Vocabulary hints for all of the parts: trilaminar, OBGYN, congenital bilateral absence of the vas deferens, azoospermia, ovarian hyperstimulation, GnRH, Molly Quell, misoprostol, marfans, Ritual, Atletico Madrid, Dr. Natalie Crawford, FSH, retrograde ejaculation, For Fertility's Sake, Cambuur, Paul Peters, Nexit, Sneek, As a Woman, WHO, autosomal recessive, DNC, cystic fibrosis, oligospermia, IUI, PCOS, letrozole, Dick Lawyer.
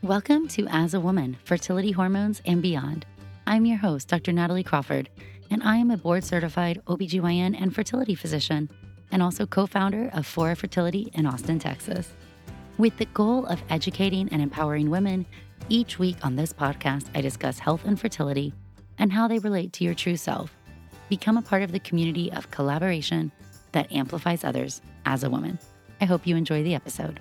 Welcome to As a Woman, Fertility Hormones and Beyond. I'm your host, Dr. Natalie Crawford, and I am a board-certified OBGYN and fertility physician, and also co-founder of Fora Fertility in Austin, Texas. With the goal of educating and empowering women, each week on this podcast, I discuss health and fertility and how they relate to your true self. Become a part of the community of collaboration that amplifies others as a woman. I hope you enjoy the episode.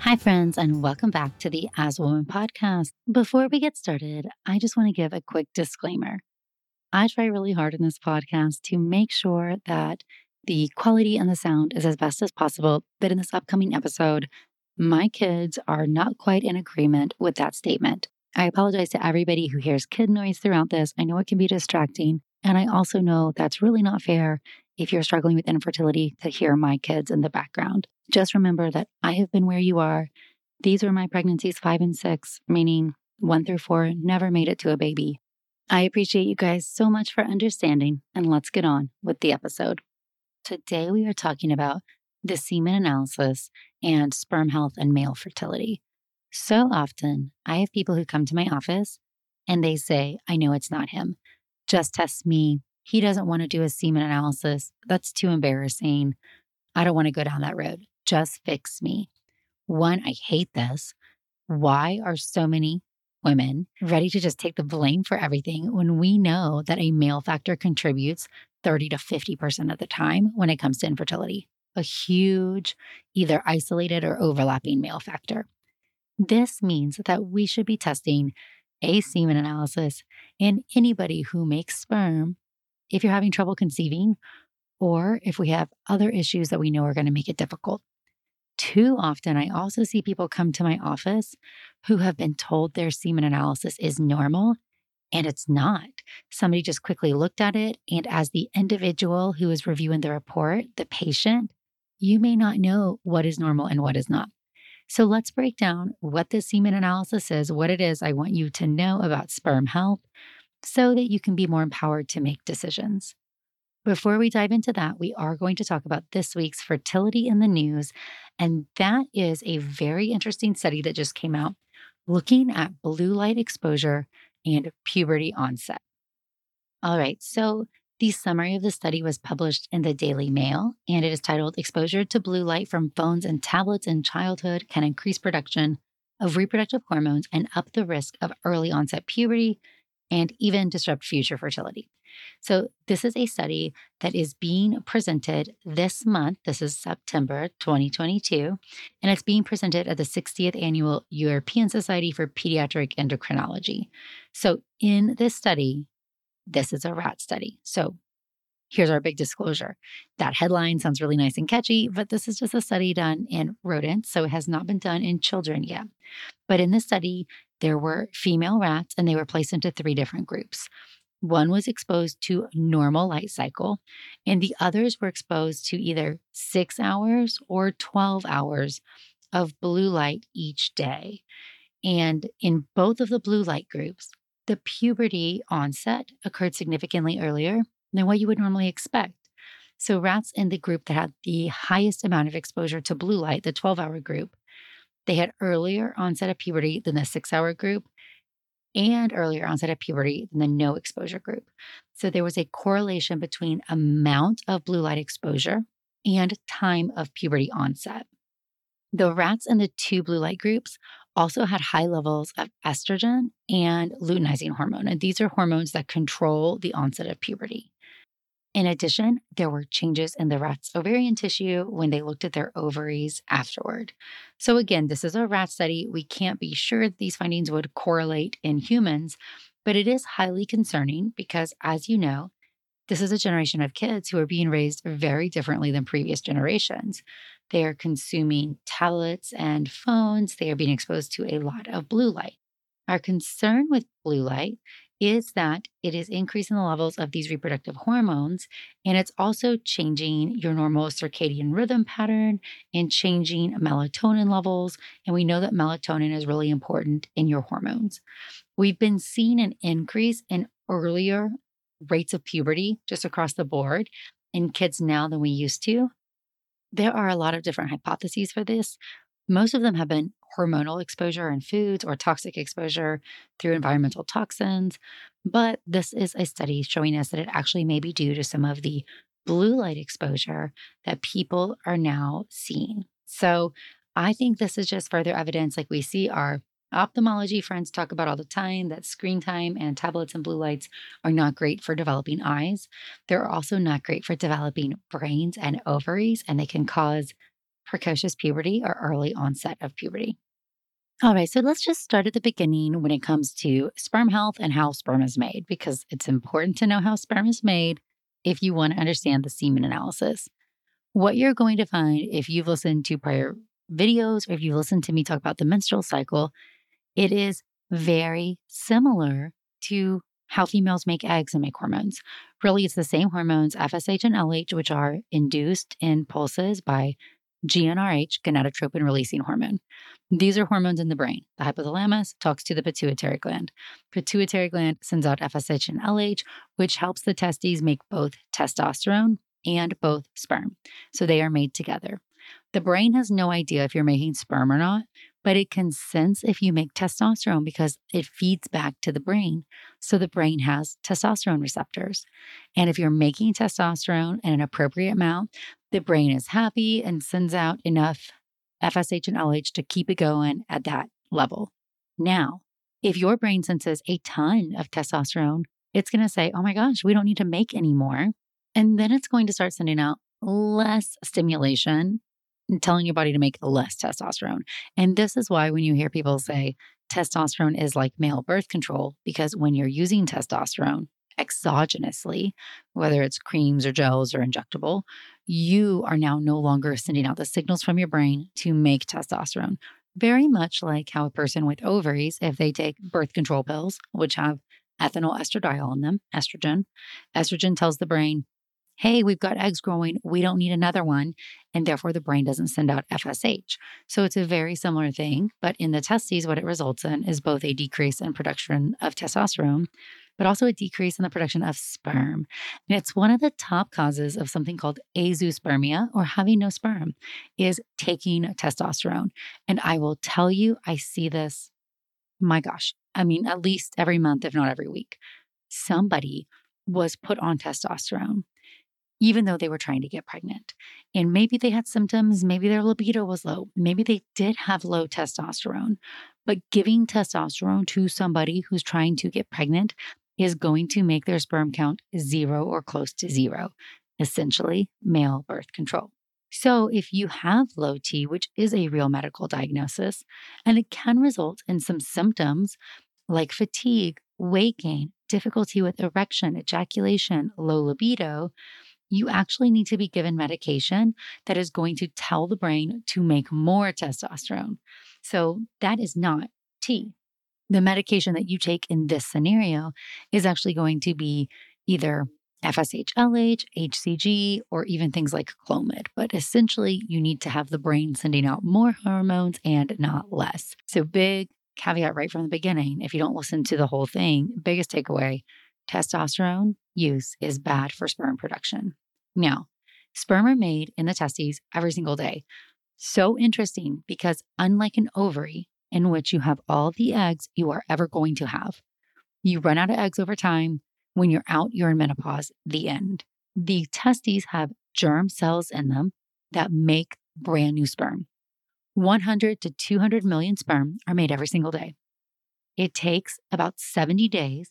Hi, friends, and welcome back to the As a Woman podcast. Before we get started, I just want to give a quick disclaimer. I try really hard in this podcast to make sure that the quality and the sound is as best as possible, but in this upcoming episode, my kids are not quite in agreement with that statement. I apologize to everybody who hears kid noise throughout this. I know it can be distracting, and I also know that's really not fair if you're struggling with infertility to hear my kids in the background. Just remember that I have been where you are. These were my pregnancies 5 and 6, meaning 1 through 4, never made it to a baby. I appreciate you guys so much for understanding, and let's get on with the episode. Today, we are talking about the semen analysis and sperm health and male fertility. So often, I have people who come to my office and they say, I know it's not him. Just test me. He doesn't want to do a semen analysis. That's too embarrassing. I don't want to go down that road. Just fix me. One, I hate this. Why are so many women ready to just take the blame for everything when we know that a male factor contributes 30 to 50% of the time when it comes to infertility, a huge, either isolated or overlapping male factor? This means that we should be testing a semen analysis in anybody who makes sperm if you're having trouble conceiving or if we have other issues that we know are going to make it difficult. Too often, I also see people come to my office who have been told their semen analysis is normal, and it's not. Somebody just quickly looked at it, and as the individual who is reviewing the report, the patient, you may not know what is normal and what is not. So let's break down what the semen analysis is, what it is I want you to know about sperm health so that you can be more empowered to make decisions. Before we dive into that, we are going to talk about this week's Fertility in the News, and that is a very interesting study that just came out looking at blue light exposure and puberty onset. All right, so the summary of the study was published in the Daily Mail, and it is titled, Exposure to Blue Light from Phones and Tablets in Childhood Can Increase Production of Reproductive Hormones and Up the Risk of Early Onset Puberty and Even Disrupt Future Fertility. So this is a study that is being presented this month. This is September 2022, and it's being presented at the 60th Annual European Society for Pediatric Endocrinology. So in this study, this is a rat study. So here's our big disclosure. That headline sounds really nice and catchy, but this is just a study done in rodents, so it has not been done in children yet. But in this study, there were female rats, and they were placed into 3 different groups. One was exposed to normal light cycle, and the others were exposed to either 6 hours or 12 hours of blue light each day. And in both of the blue light groups, the puberty onset occurred significantly earlier than what you would normally expect. So rats in the group that had the highest amount of exposure to blue light, the 12-hour group, they had earlier onset of puberty than the 6-hour group, and earlier onset of puberty than the no exposure group. So there was a correlation between amount of blue light exposure and time of puberty onset. The rats in the 2 blue light groups also had high levels of estrogen and luteinizing hormone. And these are hormones that control the onset of puberty. In addition, there were changes in the rat's ovarian tissue when they looked at their ovaries afterward. So again, this is a rat study. We can't be sure these findings would correlate in humans, But it is highly concerning because, as you know, this is a generation of kids who are being raised very differently than previous generations. They are consuming tablets and phones. They are being exposed to a lot of blue light. Our concern with blue light is that it is increasing the levels of these reproductive hormones, and it's also changing your normal circadian rhythm pattern and changing melatonin levels. And we know that melatonin is really important in your hormones. We've been seeing an increase in earlier rates of puberty just across the board in kids now than we used to. There are a lot of different hypotheses for this. Most of them have been hormonal exposure in foods or toxic exposure through environmental toxins. But this is a study showing us that it actually may be due to some of the blue light exposure that people are now seeing. So I think this is just further evidence, like we see our ophthalmology friends talk about all the time, that screen time and tablets and blue lights are not great for developing eyes. They're also not great for developing brains and ovaries, and they can cause precocious puberty or early onset of puberty. All right, so let's just start at the beginning when it comes to sperm health and how sperm is made, because it's important to know how sperm is made if you want to understand the semen analysis. What you're going to find if you've listened to prior videos or if you've listened to me talk about the menstrual cycle, it is very similar to how females make eggs and make hormones. Really, it's the same hormones, FSH and LH, which are induced in pulses by GnRH, gonadotropin-releasing hormone. These are hormones in the brain. The hypothalamus talks to the pituitary gland. Pituitary gland sends out FSH and LH, which helps the testes make both testosterone and both sperm. So they are made together. The brain has no idea if you're making sperm or not, but it can sense if you make testosterone because it feeds back to the brain. So the brain has testosterone receptors. And if you're making testosterone in an appropriate amount, the brain is happy and sends out enough FSH and LH to keep it going at that level. Now, if your brain senses a ton of testosterone, it's going to say, oh my gosh, we don't need to make any more. And then it's going to start sending out less stimulation, telling your body to make less testosterone. And this is why when you hear people say testosterone is like male birth control, because when you're using testosterone exogenously, whether it's creams or gels or injectable, you are now no longer sending out the signals from your brain to make testosterone. Very much like how a person with ovaries, if they take birth control pills, which have ethinyl estradiol in them, estrogen tells the brain, hey, we've got eggs growing, we don't need another one, and therefore the brain doesn't send out FSH. So it's a very similar thing, but in the testes, what it results in is both a decrease in production of testosterone, but also a decrease in the production of sperm. And it's one of the top causes of something called azoospermia, or having no sperm, is taking testosterone. And I will tell you, I see this, my gosh, I mean, at least every month, if not every week, somebody was put on testosterone, even though they were trying to get pregnant. And maybe they had symptoms, maybe their libido was low, maybe they did have low testosterone, but giving testosterone to somebody who's trying to get pregnant is going to make their sperm count zero or close to zero, essentially male birth control. So if you have low T, which is a real medical diagnosis, and it can result in some symptoms like fatigue, weight gain, difficulty with erection, ejaculation, low libido, you actually need to be given medication that is going to tell the brain to make more testosterone. So that is not T. The medication that you take in this scenario is actually going to be either FSH, LH, HCG, or even things like Clomid. But essentially, you need to have the brain sending out more hormones and not less. So big caveat right from the beginning. If you don't listen to the whole thing, biggest takeaway, testosterone use is bad for sperm production. Now, sperm are made in the testes every single day. So interesting because unlike an ovary in which you have all the eggs you are ever going to have, you run out of eggs over time. When you're out, you're in menopause, the end. The testes have germ cells in them that make brand new sperm. 100 to 200 million sperm are made every single day. It takes about 70 days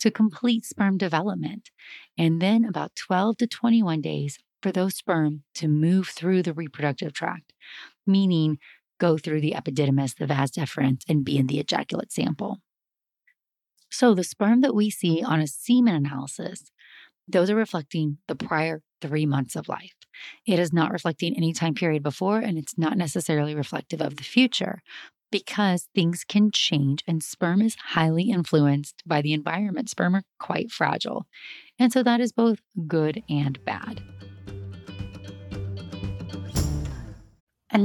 to complete sperm development, and then about 12 to 21 days for those sperm to move through the reproductive tract, meaning go through the epididymis, the vas deferens, and be in the ejaculate sample. So the sperm that we see on a semen analysis, those are reflecting the prior 3 months of life. It is not reflecting any time period before, and it's not necessarily reflective of the future because things can change and sperm is highly influenced by the environment. Sperm are quite fragile. And so that is both good and bad. And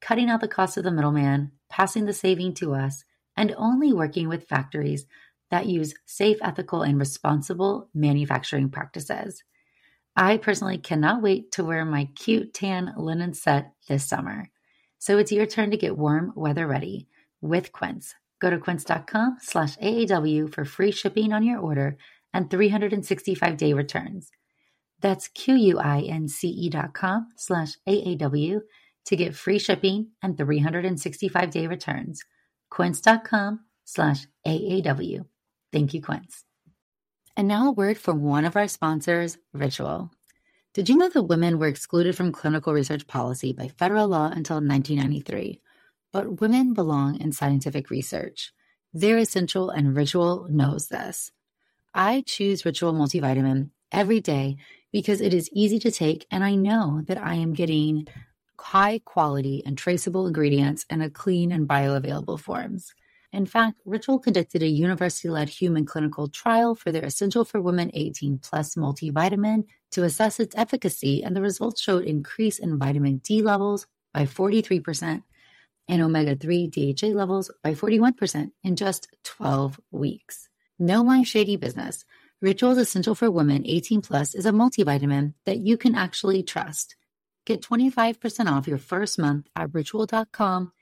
cutting out the cost of the middleman, passing the saving to us, and only working with factories that use safe, ethical, and responsible manufacturing practices. I personally cannot wait to wear my cute tan linen set this summer. So it's your turn to get warm weather ready with Quince. Go to quince.com/AAW for free shipping on your order and 365-day returns. That's QUINCE.com/AAW to get free shipping and 365-day returns. Quince.com/AAW. Thank you, Quince. And now a word from one of our sponsors, Ritual. Did you know that women were excluded from clinical research policy by federal law until 1993? But women belong in scientific research. They're essential, and Ritual knows this. I choose Ritual multivitamin every day because it is easy to take, and I know that I am getting high quality and traceable ingredients in a clean and bioavailable forms. In fact, Ritual conducted a university-led human clinical trial for their Essential for Women 18+ multivitamin to assess its efficacy, and the results showed increase in vitamin D levels by 43% and omega-3 DHA levels by 41% in just 12 weeks. No my shady business. Ritual's Essential for Women 18+ is a multivitamin that you can actually trust. Get 25% off your first month at ritual.com/AAW.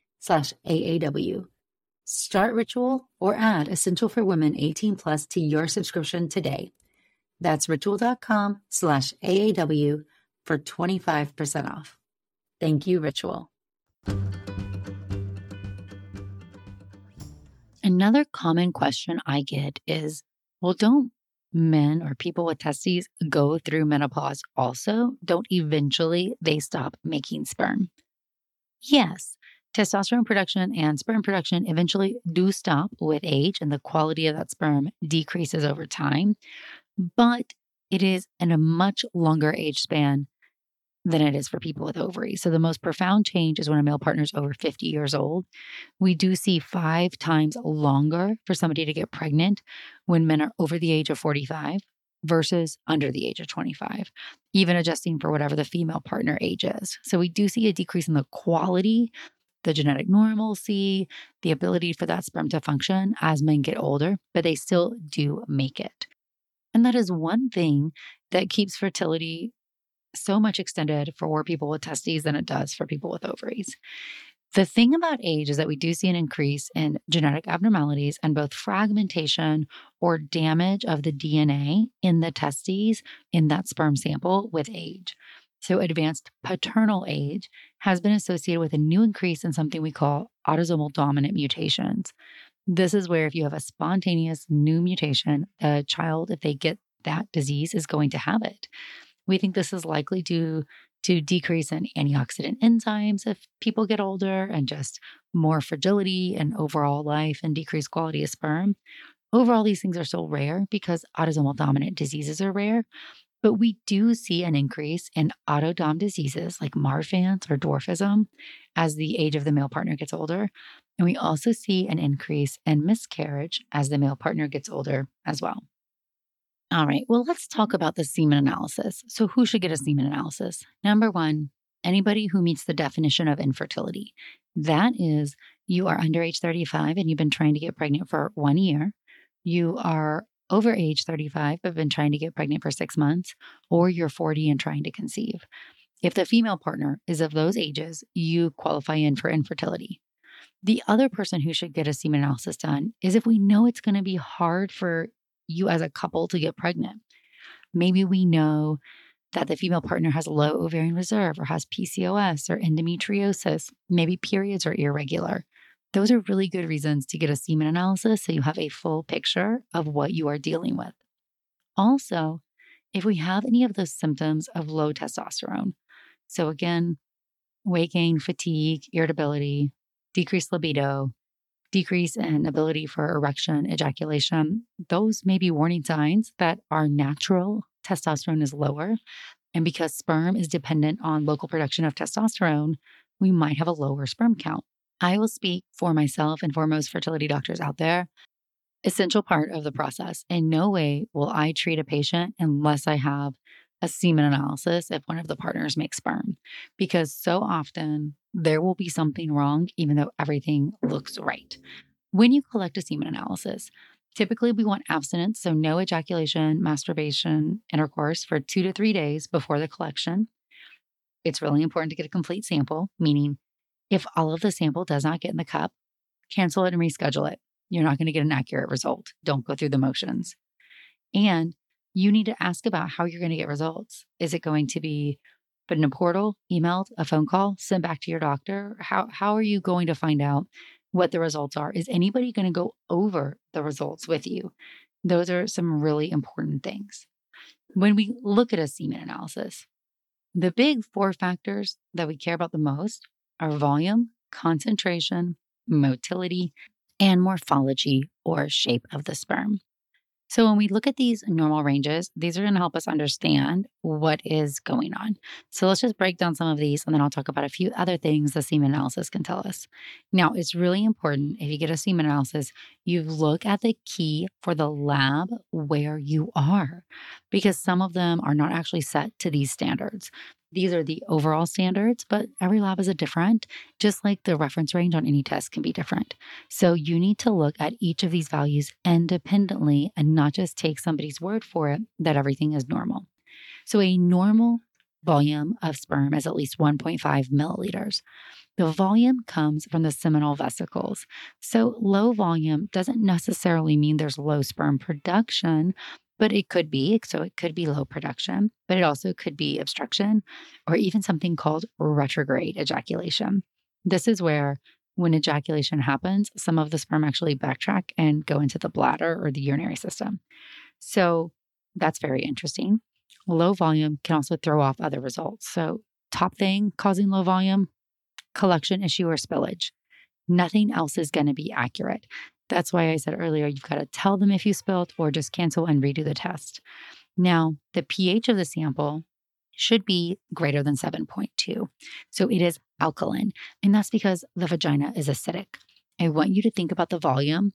Start Ritual or add Essential for Women 18+ to your subscription today. That's ritual.com/AAW for 25% off. Thank you, Ritual. Another common question I get is, well, don't men or people with testes go through menopause also? Don't eventually they stop making sperm? Yes. Testosterone production and sperm production eventually do stop with age, and the quality of that sperm decreases over time, but it is in a much longer age span than it is for people with ovaries. So the most profound change is when a male partner is over 50 years old. We do see 5 times longer for somebody to get pregnant when men are over the age of 45 versus under the age of 25, even adjusting for whatever the female partner age is. So we do see a decrease in the quality, the genetic normalcy, the ability for that sperm to function as men get older, but they still do make it. And that is one thing that keeps fertility so much extended for people with testes than it does for people with ovaries. The thing about age is that we do see an increase in genetic abnormalities and both fragmentation or damage of the DNA in the testes in that sperm sample with age. So advanced paternal age has been associated with a new increase in something we call autosomal dominant mutations. This is where if you have a spontaneous new mutation, the child, if they get that disease, is going to have it. We think this is likely due to decrease in antioxidant enzymes if people get older and just more fragility and overall life and decreased quality of sperm. Overall, these things are so rare because autosomal dominant diseases are rare. But we do see an increase in autodom diseases like marfans or dwarfism as the age of the male partner gets older. And we also see an increase in miscarriage as the male partner gets older as well. All right, well, let's talk about the semen analysis. So who should get a semen analysis? Number one, anybody who meets the definition of infertility. That is, you are under age 35 and you've been trying to get pregnant for 1 year. You are over age 35, have been trying to get pregnant for 6 months, or you're 40 and trying to conceive. If the female partner is of those ages, you qualify in for infertility. The other person who should get a semen analysis done is if we know it's going to be hard for you as a couple to get pregnant. Maybe we know that the female partner has low ovarian reserve or has PCOS or endometriosis. Maybe periods are irregular. Those are really good reasons to get a semen analysis so you have a full picture of what you are dealing with. Also, if we have any of those symptoms of low testosterone, so again, weight gain, fatigue, irritability, decreased libido, decrease in ability for erection, ejaculation, those may be warning signs that our natural testosterone is lower. And because sperm is dependent on local production of testosterone, we might have a lower sperm count. I will speak for myself and for most fertility doctors out there. Essential part of the process. In no way will I treat a patient unless I have a semen analysis if one of the partners makes sperm, because so often there will be something wrong even though everything looks right. When you collect a semen analysis, typically we want abstinence, so no ejaculation, masturbation, intercourse for 2 to 3 days before the collection. It's really important to get a complete sample, meaning if all of the sample does not get in the cup, cancel it and reschedule it. You're not going to get an accurate result. Don't go through the motions. And you need to ask about how you're going to get results. Is it going to be put in a portal, emailed, a phone call, sent back to your doctor? How are you going to find out what the results are? Is anybody going to go over the results with you? Those are some really important things. When we look at a semen analysis, the big 4 factors that we care about the most are volume, concentration, motility, and morphology or shape of the sperm. So when we look at these normal ranges, these are going to help us understand what is going on. So let's just break down some of these, and then I'll talk about a few other things the semen analysis can tell us. Now, it's really important if you get a semen analysis, you look at the key for the lab where you are, because some of them are not actually set to these standards. These are the overall standards, but every lab is different, just like the reference range on any test can be different. So you need to look at each of these values independently and not just take somebody's word for it that everything is normal. So a normal volume of sperm is at least 1.5 milliliters. The volume comes from the seminal vesicles. So low volume doesn't necessarily mean there's low sperm production, but it could be. So it could be low production, but it also could be obstruction or even something called retrograde ejaculation. This is where when ejaculation happens, some of the sperm actually backtrack and go into the bladder or the urinary system. So that's very interesting. Low volume can also throw off other results. So top thing causing low volume, collection issue or spillage. Nothing else is going to be accurate. That's why I said earlier, you've got to tell them if you spilled or just cancel and redo the test. Now, the pH of the sample should be greater than 7.2. So it is alkaline, and that's because the vagina is acidic. I want you to think about the volume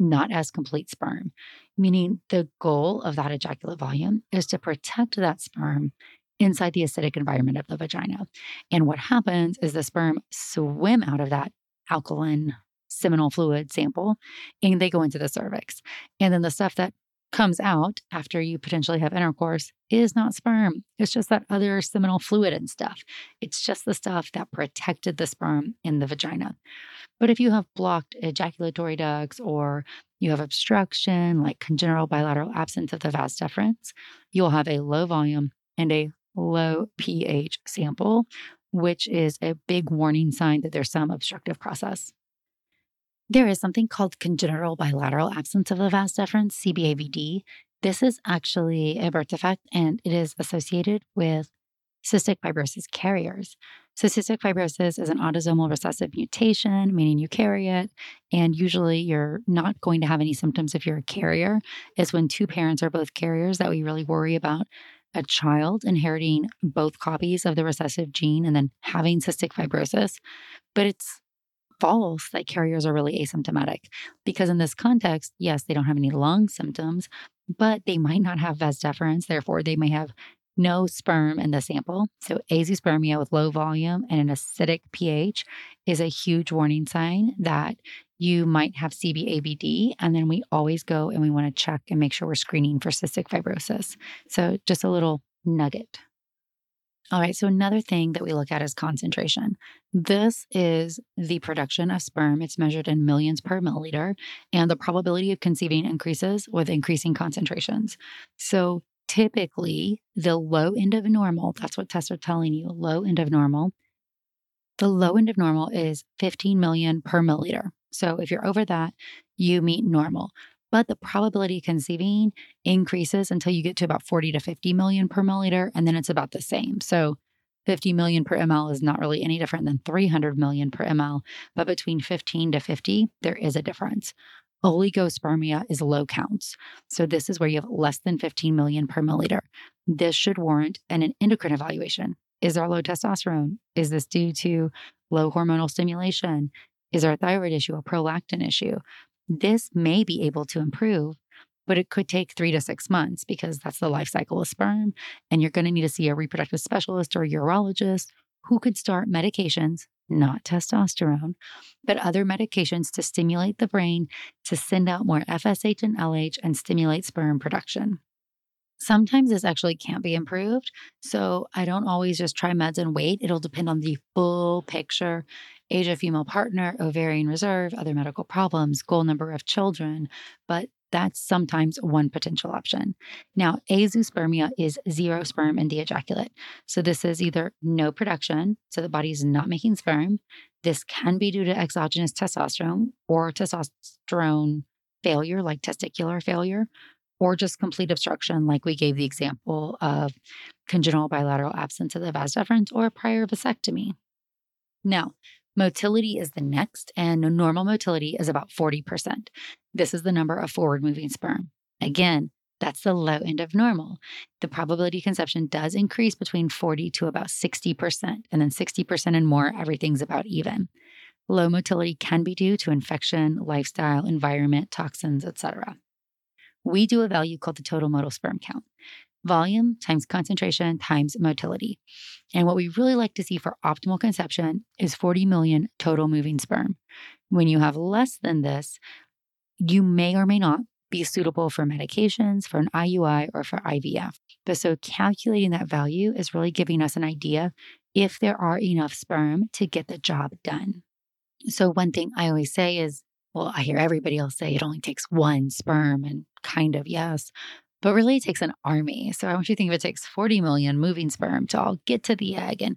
not as complete sperm, meaning the goal of that ejaculate volume is to protect that sperm inside the acidic environment of the vagina. And what happens is the sperm swim out of that alkaline seminal fluid sample, and they go into the cervix. And then the stuff that comes out after you potentially have intercourse is not sperm. It's just that other seminal fluid and stuff. It's just the stuff that protected the sperm in the vagina. But if you have blocked ejaculatory ducts or you have obstruction, like congenital bilateral absence of the vas deferens, you'll have a low volume and a low pH sample, which is a big warning sign that there's some obstructive process. There is something called congenital bilateral absence of the vas deferens, CBAVD. This is actually a birth defect, and it is associated with cystic fibrosis carriers. So cystic fibrosis is an autosomal recessive mutation, meaning you carry it, and usually you're not going to have any symptoms if you're a carrier. It's when 2 parents are both carriers that we really worry about. A child inheriting both copies of the recessive gene and then having cystic fibrosis, but it's false that carriers are really asymptomatic, because in this context, yes, they don't have any lung symptoms, but they might not have vas deferens. Therefore, they may have no sperm in the sample. So azoospermia with low volume and an acidic pH is a huge warning sign that you might have CBAVD. And then we always go and we want to check and make sure we're screening for cystic fibrosis. So just a little nugget. All right, so another thing that we look at is concentration. This is the production of sperm. It's measured in millions per milliliter, and the probability of conceiving increases with increasing concentrations. So typically, the low end of normal, that's what tests are telling you, low end of normal. The low end of normal is 15 million per milliliter. So if you're over that, you meet normal. But the probability of conceiving increases until you get to about 40 to 50 million per milliliter, and then it's about the same. So 50 million per ml is not really any different than 300 million per ml, but between 15 to 50, there is a difference. Oligospermia is low counts. So this is where you have less than 15 million per milliliter. This should warrant an endocrine evaluation. Is there low testosterone? Is this due to low hormonal stimulation? Is there a thyroid issue, a prolactin issue? This may be able to improve, but it could take 3 to 6 months because that's the life cycle of sperm. And you're going to need to see a reproductive specialist or a urologist who could start medications, not testosterone, but other medications to stimulate the brain to send out more FSH and LH and stimulate sperm production. Sometimes this actually can't be improved. So I don't always just try meds and wait. It'll depend on the full picture: age of female partner, ovarian reserve, other medical problems, goal number of children. But that's sometimes one potential option. Now, azoospermia is zero sperm in the ejaculate. So this is either no production, so the body is not making sperm. This can be due to exogenous testosterone or testosterone failure, like testicular failure, or just complete obstruction, like we gave the example of congenital bilateral absence of the vas deferens or prior vasectomy. Now, motility is the next, and normal motility is about 40%. This is the number of forward-moving sperm. Again, that's the low end of normal. The probability of conception does increase between 40 to about 60%, and then 60% and more, everything's about even. Low motility can be due to infection, lifestyle, environment, toxins, etc. We do a value called the total motile sperm count. Volume times concentration times motility. And what we really like to see for optimal conception is 40 million total moving sperm. When you have less than this, you may or may not be suitable for medications, for an IUI, or for IVF. But so calculating that value is really giving us an idea if there are enough sperm to get the job done. So one thing I always say is, well, I hear everybody else say it only takes one sperm, and kind of yes, but really it takes an army. So I want you to think of it takes 40 million moving sperm to all get to the egg and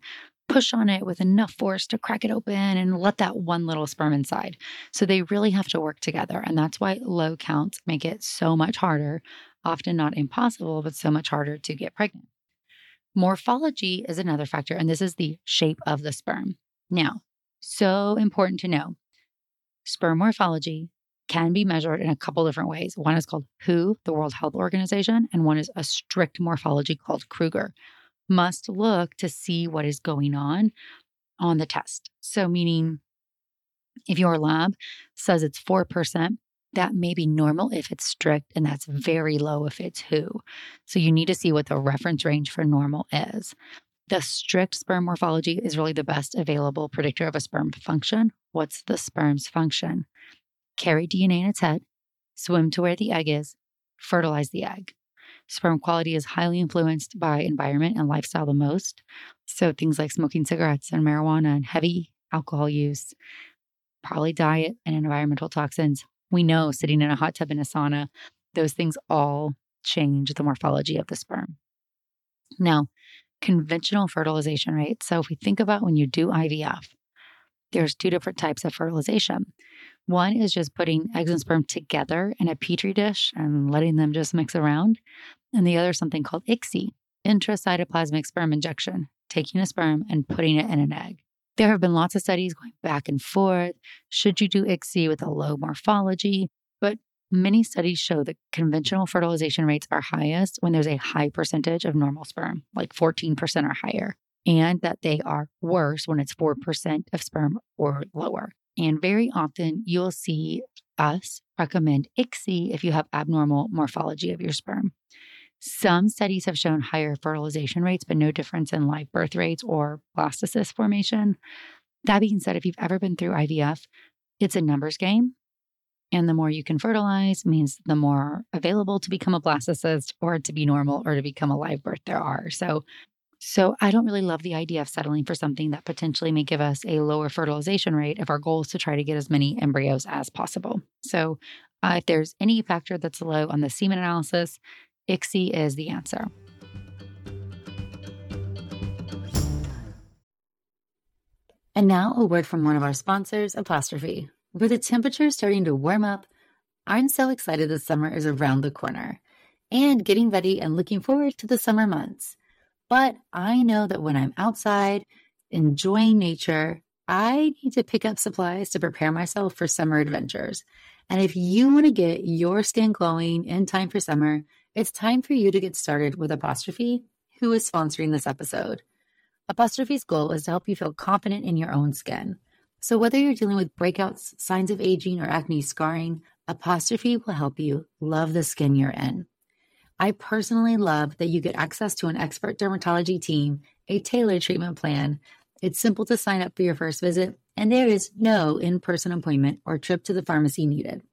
push on it with enough force to crack it open and let that one little sperm inside. So they really have to work together. And that's why low counts make it so much harder, often not impossible, but so much harder to get pregnant. Morphology is another factor, and this is the shape of the sperm. Now, so important to know, sperm morphology can be measured in a couple different ways. One is called WHO, the World Health Organization, and one is a strict morphology called Kruger. Must look to see what is going on the test. So meaning if your lab says it's 4%, that may be normal if it's strict, and that's very low if it's WHO. So you need to see what the reference range for normal is. The strict sperm morphology is really the best available predictor of a sperm function. What's the sperm's function? Carry DNA in its head, swim to where the egg is, fertilize the egg. Sperm quality is highly influenced by environment and lifestyle the most. So things like smoking cigarettes and marijuana and heavy alcohol use, probably diet and environmental toxins. We know sitting in a hot tub in a sauna, those things all change the morphology of the sperm. Now, conventional fertilization rate. So if we think about when you do IVF, there's two different types of fertilization. One is just putting eggs and sperm together in a petri dish and letting them just mix around. And the other is something called ICSI, intracytoplasmic sperm injection, taking a sperm and putting it in an egg. There have been lots of studies going back and forth. Should you do ICSI with a low morphology? But many studies show that conventional fertilization rates are highest when there's a high percentage of normal sperm, like 14% or higher, and that they are worse when it's 4% of sperm or lower. And very often you'll see us recommend ICSI if you have abnormal morphology of your sperm. Some studies have shown higher fertilization rates, but no difference in live birth rates or blastocyst formation. That being said, if you've ever been through IVF, it's a numbers game. And the more you can fertilize means the more available to become a blastocyst or to be normal or to become a live birth there are. So So I don't really love the idea of settling for something that potentially may give us a lower fertilization rate if our goal is to try to get as many embryos as possible. So if there's any factor that's low on the semen analysis, ICSI is the answer. And now a word from one of our sponsors, Apostrophe. With the temperature starting to warm up, I'm so excited that summer is around the corner and getting ready and looking forward to the summer months. But I know that when I'm outside enjoying nature, I need to pick up supplies to prepare myself for summer adventures. And if you want to get your skin glowing in time for summer, it's time for you to get started with Apostrophe, who is sponsoring this episode. Apostrophe's goal is to help you feel confident in your own skin. So whether you're dealing with breakouts, signs of aging, or acne scarring, Apostrophe will help you love the skin you're in. I personally love that you get access to an expert dermatology team, a tailored treatment plan. It's simple to sign up for your first visit, and there is no in-person appointment or trip to the pharmacy needed.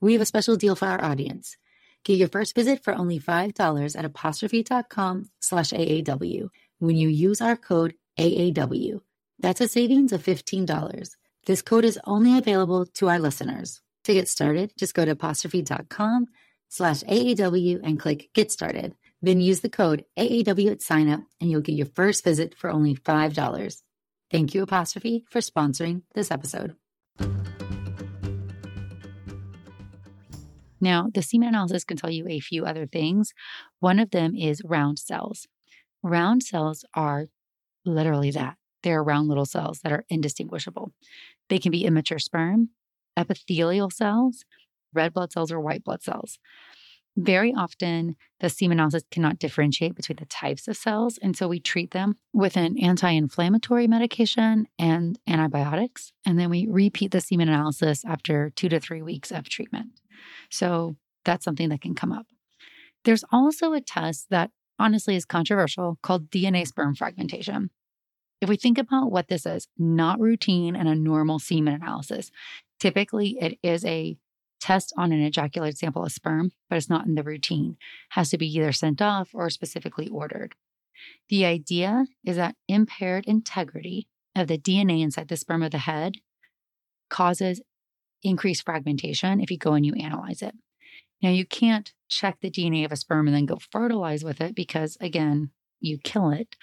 We have a special deal for our audience. Get your first visit for only $5 at apostrophe.com/AAW when you use our code AAW. That's a savings of $15. This code is only available to our listeners. To get started, just go to apostrophe.com/AAW and click Get Started. Then use the code AAW at sign up and you'll get your first visit for only $5. Thank you, Apostrophe, for sponsoring this episode. Now, the semen analysis can tell you a few other things. One of them is round cells. Round cells are literally that. They're round little cells that are indistinguishable. They can be immature sperm, epithelial cells, red blood cells, or white blood cells. Very often, the semen analysis cannot differentiate between the types of cells, and so we treat them with an anti-inflammatory medication and antibiotics, and then we repeat the semen analysis after 2 to 3 weeks of treatment. So that's something that can come up. There's also a test that honestly is controversial called DNA sperm fragmentation. If we think about what this is, not routine in a normal semen analysis. Typically, it is a test on an ejaculated sample of sperm, but it's not in the routine. Has to be either sent off or specifically ordered. The idea is that impaired integrity of the DNA inside the sperm of the head causes increased fragmentation if you go and you analyze it. Now, you can't check the DNA of a sperm and then go fertilize with it because, again, you kill it,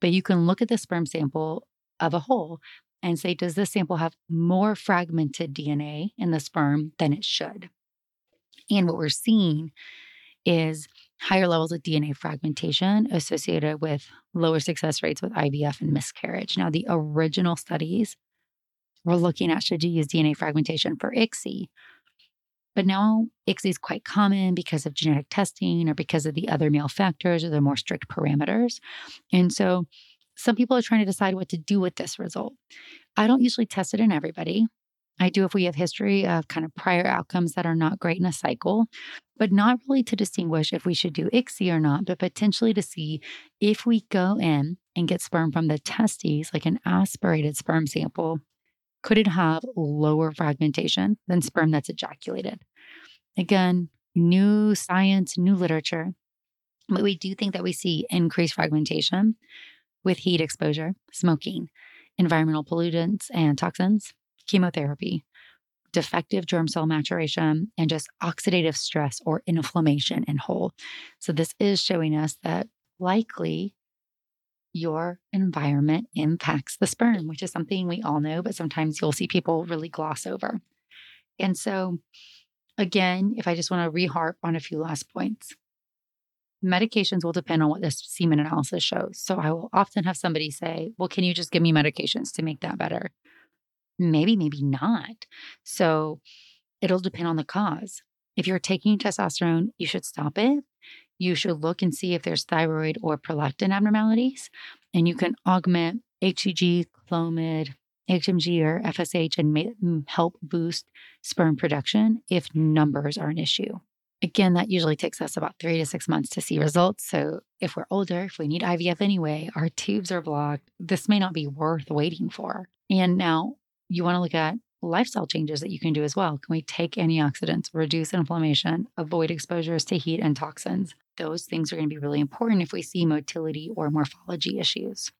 but you can look at the sperm sample of a whole and say, does this sample have more fragmented DNA in the sperm than it should? And what we're seeing is higher levels of DNA fragmentation associated with lower success rates with IVF and miscarriage. Now, the original studies we're looking at should you use DNA fragmentation for ICSI, but now ICSI is quite common because of genetic testing or because of the other male factors or the more strict parameters. And so some people are trying to decide what to do with this result. I don't usually test it in everybody. I do if we have history of kind of prior outcomes that are not great in a cycle, but not really to distinguish if we should do ICSI or not, but potentially to see if we go in and get sperm from the testes, like an aspirated sperm sample, could it have lower fragmentation than sperm that's ejaculated? Again, new science, new literature, but we do think that we see increased fragmentation with heat exposure, smoking, environmental pollutants and toxins, chemotherapy, defective germ cell maturation, and just oxidative stress or inflammation in whole. So this is showing us that likely your environment impacts the sperm, which is something we all know, but sometimes you'll see people really gloss over. And so again, if I just want to reharp on a few last points, medications will depend on what this semen analysis shows. So I will often have somebody say, well, can you just give me medications to make that better? Maybe, maybe not. So it'll depend on the cause. If you're taking testosterone, you should stop it. You should look and see if there's thyroid or prolactin abnormalities, and you can augment HCG, Clomid, HMG, or FSH and help boost sperm production if numbers are an issue. Again, that usually takes us about 3 to 6 months to see results. So if we're older, if we need IVF anyway, our tubes are blocked, this may not be worth waiting for. And now you want to look at lifestyle changes that you can do as well. Can we take antioxidants, reduce inflammation, avoid exposures to heat and toxins? those things are going to be really important if we see motility or morphology issues.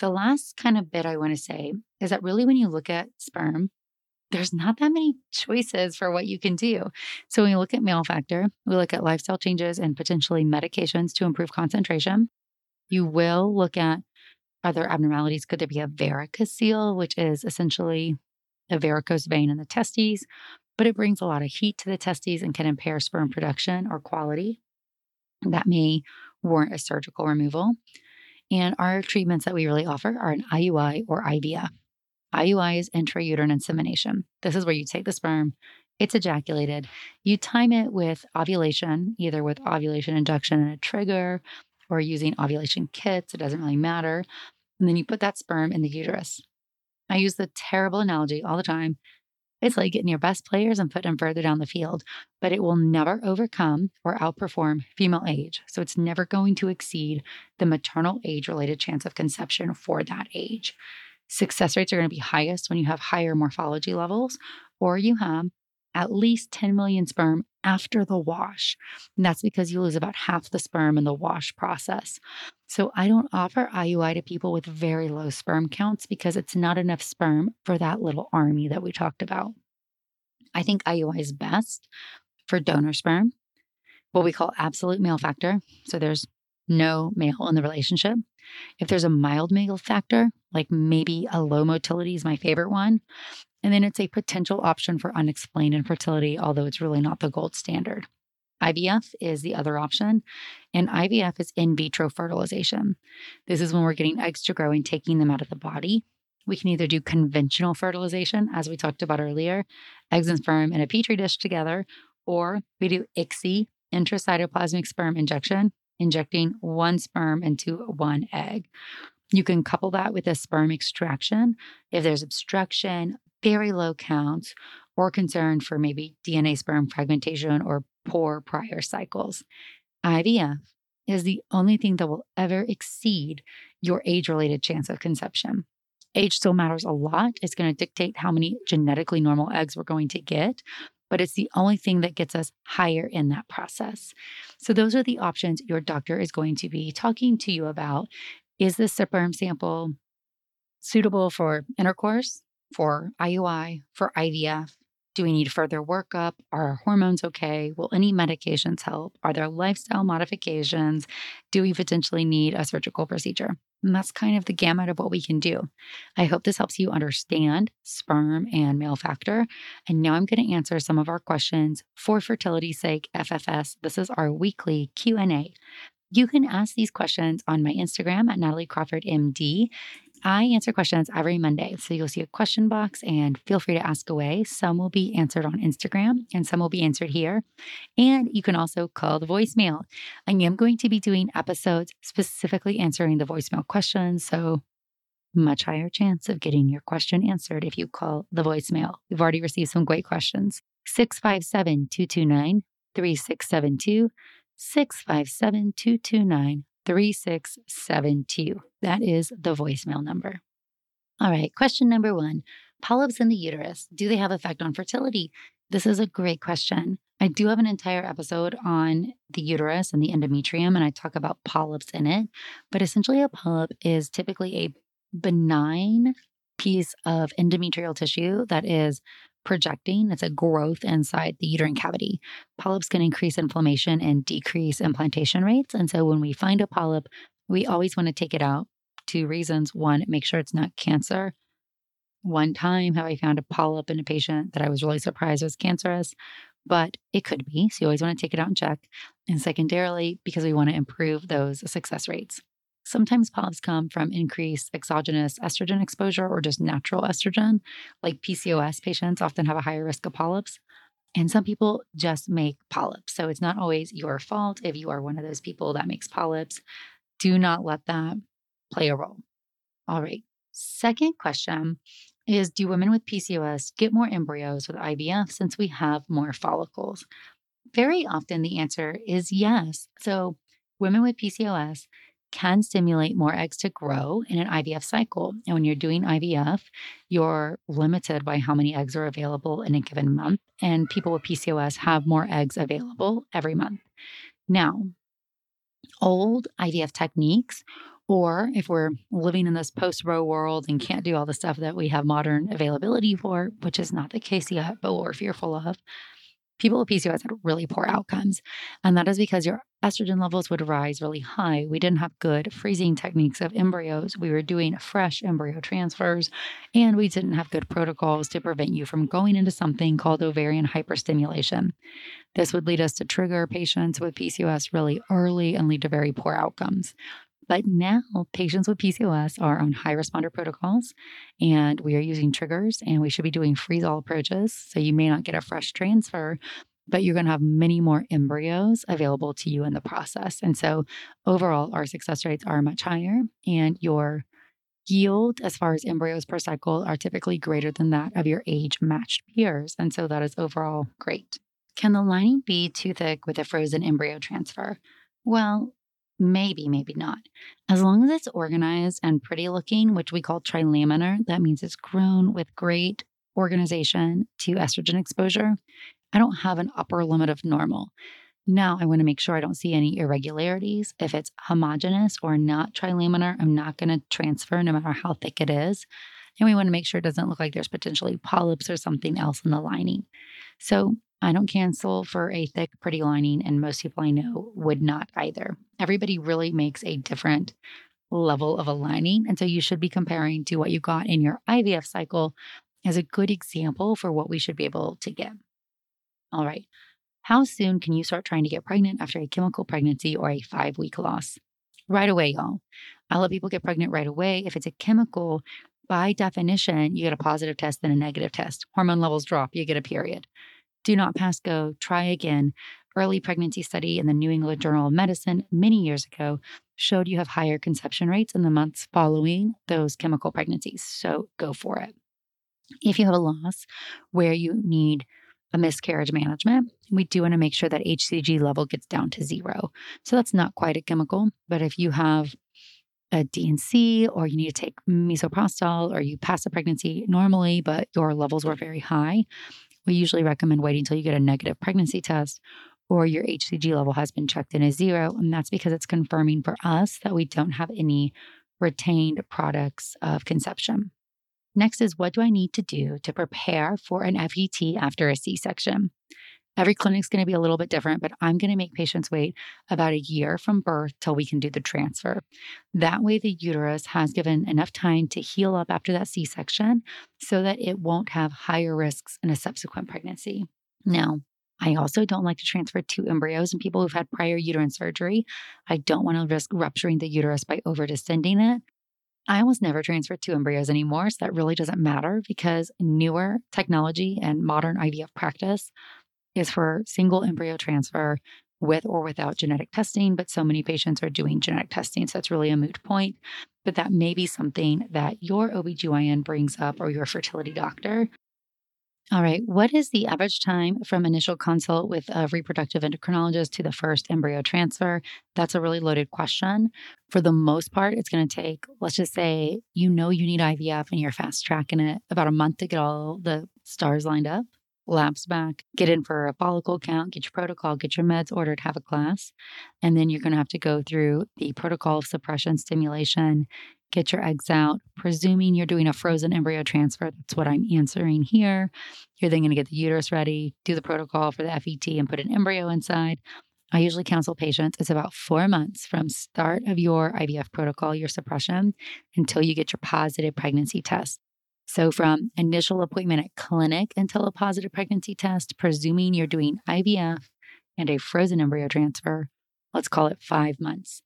The last kind of bit I want to say is that really when you look at sperm, there's not that many choices for what you can do. So when we look at male factor, we look at lifestyle changes and potentially medications to improve concentration. You will look at other abnormalities. Could there be a varicocele, which is essentially a varicose vein in the testes, but it brings a lot of heat to the testes and can impair sperm production or quality. That may warrant a surgical removal. And our treatments that we really offer are an IUI or IVF. IUI is intrauterine insemination. This is where you take the sperm, it's ejaculated, you time it with ovulation, either with ovulation induction and a trigger or using ovulation kits, it doesn't really matter. And then you put that sperm in the uterus. I use the terrible analogy all the time. It's like getting your best players and putting them further down the field, but it will never overcome or outperform female age. So it's never going to exceed the maternal age-related chance of conception for that age. Success rates are going to be highest when you have higher morphology levels, or you have at least 10 million sperm after the wash. And that's because you lose about half the sperm in the wash process. So I don't offer IUI to people with very low sperm counts because it's not enough sperm for that little army that we talked about. I think IUI is best for donor sperm, what we call absolute male factor. So there's no male in the relationship. If there's a mild male factor, like maybe a low motility is my favorite one. And then it's a potential option for unexplained infertility, although it's really not the gold standard. IVF is the other option, and IVF is in vitro fertilization. This is when we're getting eggs to grow and taking them out of the body. We can either do conventional fertilization, as we talked about earlier, eggs and sperm in a petri dish together, or we do ICSI, intracytoplasmic sperm injection, injecting one sperm into one egg. You can couple that with a sperm extraction if there's obstruction, very low counts, or concern for maybe DNA sperm fragmentation or poor prior cycles. IVF is the only thing that will ever exceed your age-related chance of conception. Age still matters a lot. It's going to dictate how many genetically normal eggs we're going to get, but it's the only thing that gets us higher in that process. So those are the options your doctor is going to be talking to you about. Is this sperm sample suitable for intercourse, for IUI, for IVF? Do we need further workup? Are our hormones okay? Will any medications help? Are there lifestyle modifications? Do we potentially need a surgical procedure? And that's kind of the gamut of what we can do. I hope this helps you understand sperm and male factor. And now I'm going to answer some of our questions for Fertility's Sake, FFS. This is our weekly Q&A. You can ask these questions on my Instagram at Natalie Crawford MD. I answer questions every Monday, so you'll see a question box and feel free to ask away. Some will be answered on Instagram and some will be answered here. And you can also call the voicemail. I am going to be doing episodes specifically answering the voicemail questions, so much higher chance of getting your question answered if you call the voicemail. We've already received some great questions. 657-229-3672, 657-229-3672. That is the voicemail number. All right, question number one, polyps in the uterus, do they have effect on fertility? This is a great question. I do have an entire episode on the uterus and the endometrium, and I talk about polyps in it, but essentially a polyp is typically a benign piece of endometrial tissue that is projecting. It's a growth inside the uterine cavity. Polyps can increase inflammation and decrease implantation rates. And so when we find a polyp, we always want to take it out. 2 reasons. 1, make sure it's not cancer. 1 time have I found a polyp in a patient that I was really surprised was cancerous, but it could be. So you always want to take it out and check. And secondarily, because we want to improve those success rates. Sometimes polyps come from increased exogenous estrogen exposure or just natural estrogen, like PCOS patients often have a higher risk of polyps. And some people just make polyps. So it's not always your fault if you are one of those people that makes polyps. Do not let that play a role. All right. Second question is, do women with PCOS get more embryos with IVF since we have more follicles? Very often the answer is yes. So women with PCOS can stimulate more eggs to grow in an IVF cycle. And when you're doing IVF, you're limited by how many eggs are available in a given month. And people with PCOS have more eggs available every month. Now, old IVF techniques, or if we're living in this post-Roe world and can't do all the stuff that we have modern availability for, which is not the case yet, but what we're fearful of, people with PCOS had really poor outcomes. And that is because your estrogen levels would rise really high. We didn't have good freezing techniques of embryos. We were doing fresh embryo transfers, and we didn't have good protocols to prevent you from going into something called ovarian hyperstimulation. This would lead us to trigger patients with PCOS really early and lead to very poor outcomes. But now patients with PCOS are on high responder protocols, and we are using triggers, and we should be doing freeze-all approaches. So you may not get a fresh transfer, but you're going to have many more embryos available to you in the process. And so overall, our success rates are much higher, and your yield as far as embryos per cycle are typically greater than that of your age-matched peers. And so that is overall great. Can the lining be too thick with a frozen embryo transfer? Well, maybe, maybe not. As long as it's organized and pretty looking, which we call trilaminar, that means it's grown with great organization to estrogen exposure. I don't have an upper limit of normal. Now I want to make sure I don't see any irregularities. If it's homogeneous or not trilaminar, I'm not going to transfer no matter how thick it is. And we want to make sure it doesn't look like there's potentially polyps or something else in the lining. So I don't cancel for a thick, pretty lining, and most people I know would not either. Everybody really makes a different level of a lining, and so you should be comparing to what you got in your IVF cycle as a good example for what we should be able to get. All right. How soon can you start trying to get pregnant after a chemical pregnancy or a 5-week loss? Right away, y'all. I let people get pregnant right away. If it's a chemical, by definition, you get a positive test, then a negative test. Hormone levels drop, you get a period. Do not pass go, try again. Early pregnancy study in the New England Journal of Medicine many years ago showed you have higher conception rates in the months following those chemical pregnancies. So go for it. If you have a loss where you need a miscarriage management, we do want to make sure that HCG level gets down to 0. So that's not quite a chemical, but if you have a DNC, or you need to take misoprostol, or you pass a pregnancy normally, but your levels were very high, we usually recommend waiting until you get a negative pregnancy test or your HCG level has been checked in as 0. And that's because it's confirming for us that we don't have any retained products of conception. Next is, what do I need to do to prepare for an FET after a C-section? Every clinic's going to be a little bit different, but I'm going to make patients wait about a year from birth till we can do the transfer. That way, the uterus has given enough time to heal up after that C-section so that it won't have higher risks in a subsequent pregnancy. Now, I also don't like to transfer 2 embryos in people who've had prior uterine surgery. I don't want to risk rupturing the uterus by over-descending it. I almost never transfer 2 embryos anymore, so that really doesn't matter because newer technology and modern IVF practice is for single embryo transfer with or without genetic testing, but so many patients are doing genetic testing, so that's really a moot point. But that may be something that your OBGYN brings up or your fertility doctor. All right, what is the average time from initial consult with a reproductive endocrinologist to the first embryo transfer? That's a really loaded question. For the most part, it's going to take, let's just say, you need IVF and you're fast tracking it, about a month to get all the stars lined up. Labs back, get in for a follicle count, get your protocol, get your meds ordered, have a class. And then you're going to have to go through the protocol of suppression, stimulation, get your eggs out, presuming you're doing a frozen embryo transfer. That's what I'm answering here. You're then going to get the uterus ready, do the protocol for the FET and put an embryo inside. I usually counsel patients, it's about 4 months from start of your IVF protocol, your suppression, until you get your positive pregnancy test. So from initial appointment at clinic until a positive pregnancy test, presuming you're doing IVF and a frozen embryo transfer, let's call it 5 months.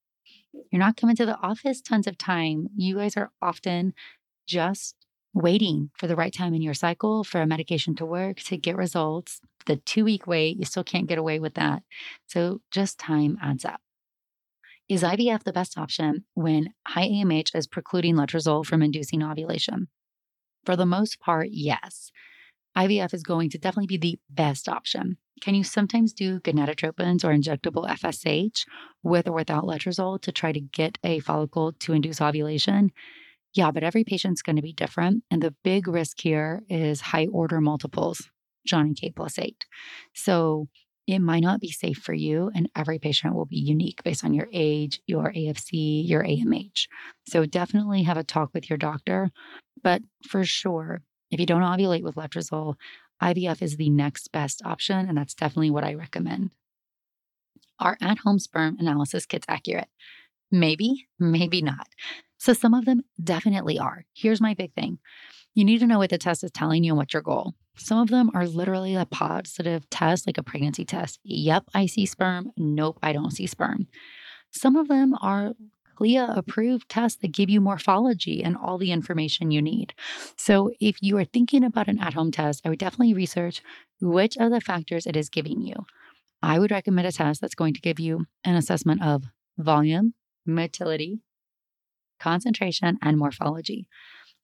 You're not coming to the office tons of time. You guys are often just waiting for the right time in your cycle for a medication to work, to get results. The 2-week wait, you still can't get away with that. So just time adds up. Is IVF the best option when high AMH is precluding letrozole from inducing ovulation? For the most part, yes. IVF is going to definitely be the best option. Can you sometimes do gonadotropins or injectable FSH with or without letrozole to try to get a follicle to induce ovulation? Yeah, but every patient's going to be different. And the big risk here is high order multiples, John and K+8. So it might not be safe for you, and every patient will be unique based on your age, your AFC, your AMH. So definitely have a talk with your doctor. But for sure, if you don't ovulate with letrozole, IVF is the next best option, and that's definitely what I recommend. Are at-home sperm analysis kits accurate? Maybe, maybe not. So some of them definitely are. Here's my big thing. You need to know what the test is telling you and what's your goal. Some of them are literally a positive test, like a pregnancy test. Yep, I see sperm. Nope, I don't see sperm. Some of them are CLIA-approved tests that give you morphology and all the information you need. So if you are thinking about an at-home test, I would definitely research which of the factors it is giving you. I would recommend a test that's going to give you an assessment of volume, motility, concentration, and morphology.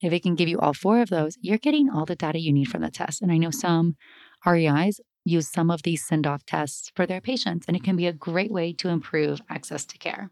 If it can give you all four of those, you're getting all the data you need from the test. And I know some REIs use some of these send-off tests for their patients, and it can be a great way to improve access to care.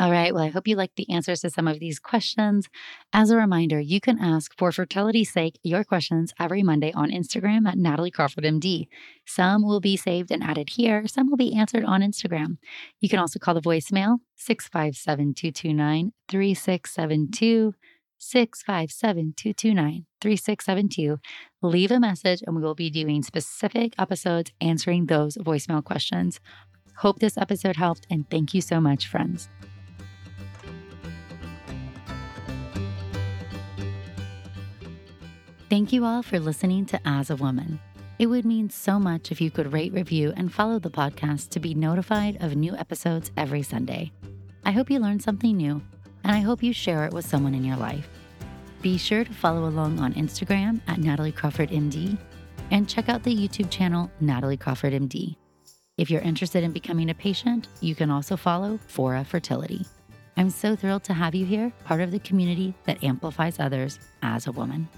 All right, well, I hope you liked the answers to some of these questions. As a reminder, you can ask For Fertility's Sake your questions every Monday on Instagram at Natalie Crawford MD. Some will be saved and added here. Some will be answered on Instagram. You can also call the voicemail 657-229-3672. 657-229-3672. Leave a message and we will be doing specific episodes answering those voicemail questions. Hope this episode helped, and thank you so much, friends. Thank you all for listening to As a Woman. It would mean so much if you could rate, review, and follow the podcast to be notified of new episodes every Sunday. I hope you learned something new, and I hope you share it with someone in your life. Be sure to follow along on Instagram at Natalie Crawford MD, and check out the YouTube channel Natalie Crawford MD. If you're interested in becoming a patient, you can also follow Fora Fertility. I'm so thrilled to have you here, part of the community that amplifies others as a woman.